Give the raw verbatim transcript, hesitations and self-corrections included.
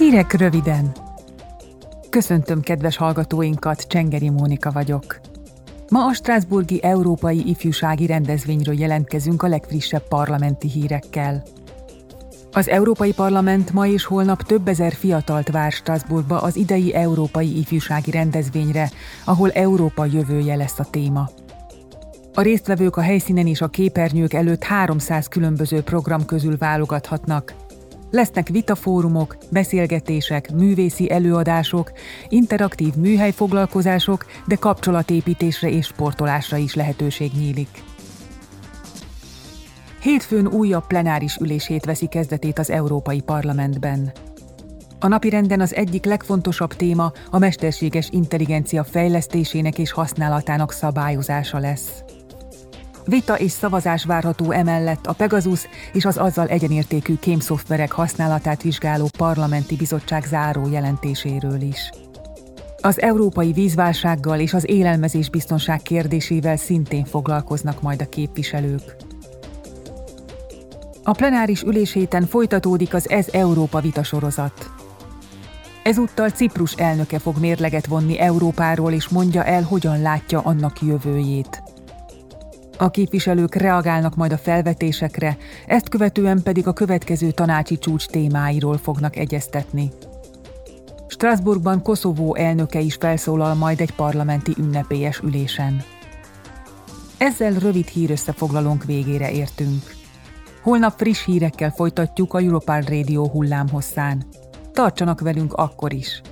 Hírek röviden. Köszöntöm kedves hallgatóinkat, Csengeri Mónika vagyok. Ma a strasbourgi Európai Ifjúsági Rendezvényről jelentkezünk a legfrissebb parlamenti hírekkel. Az Európai Parlament ma és holnap több ezer fiatalt vár Strasbourgba az idei Európai Ifjúsági Rendezvényre, ahol Európa jövője lesz a téma. A résztvevők a helyszínen és a képernyők előtt háromszáz különböző program közül válogathatnak. Lesznek vitafórumok, beszélgetések, művészi előadások, interaktív műhelyfoglalkozások, de kapcsolatépítésre és sportolásra is lehetőség nyílik. Hétfőn újabb plenáris ülését veszi kezdetét az Európai Parlamentben. A napirenden az egyik legfontosabb téma a mesterséges intelligencia fejlesztésének és használatának szabályozása lesz. Vita és szavazás várható emellett a Pegasus és az azzal egyenértékű kémszoftverek használatát vizsgáló parlamenti bizottság záró jelentéséről is. Az európai vízválsággal és az élelmezésbiztonság kérdésével szintén foglalkoznak majd a képviselők. A plenáris ülés héten folytatódik az Ez Európa vitasorozat. Ezúttal Ciprus elnöke fog mérleget vonni Európáról és mondja el, hogyan látja annak jövőjét. A képviselők reagálnak majd a felvetésekre, ezt követően pedig a következő tanácsi csúcs témáiról fognak egyeztetni. Strasbourgban Koszovó elnöke is felszólal majd egy parlamenti ünnepélyes ülésen. Ezzel rövid hírösszefoglalónk végére értünk. Holnap friss hírekkel folytatjuk a Europal rádió hullámhosszán. Tartsanak velünk akkor is!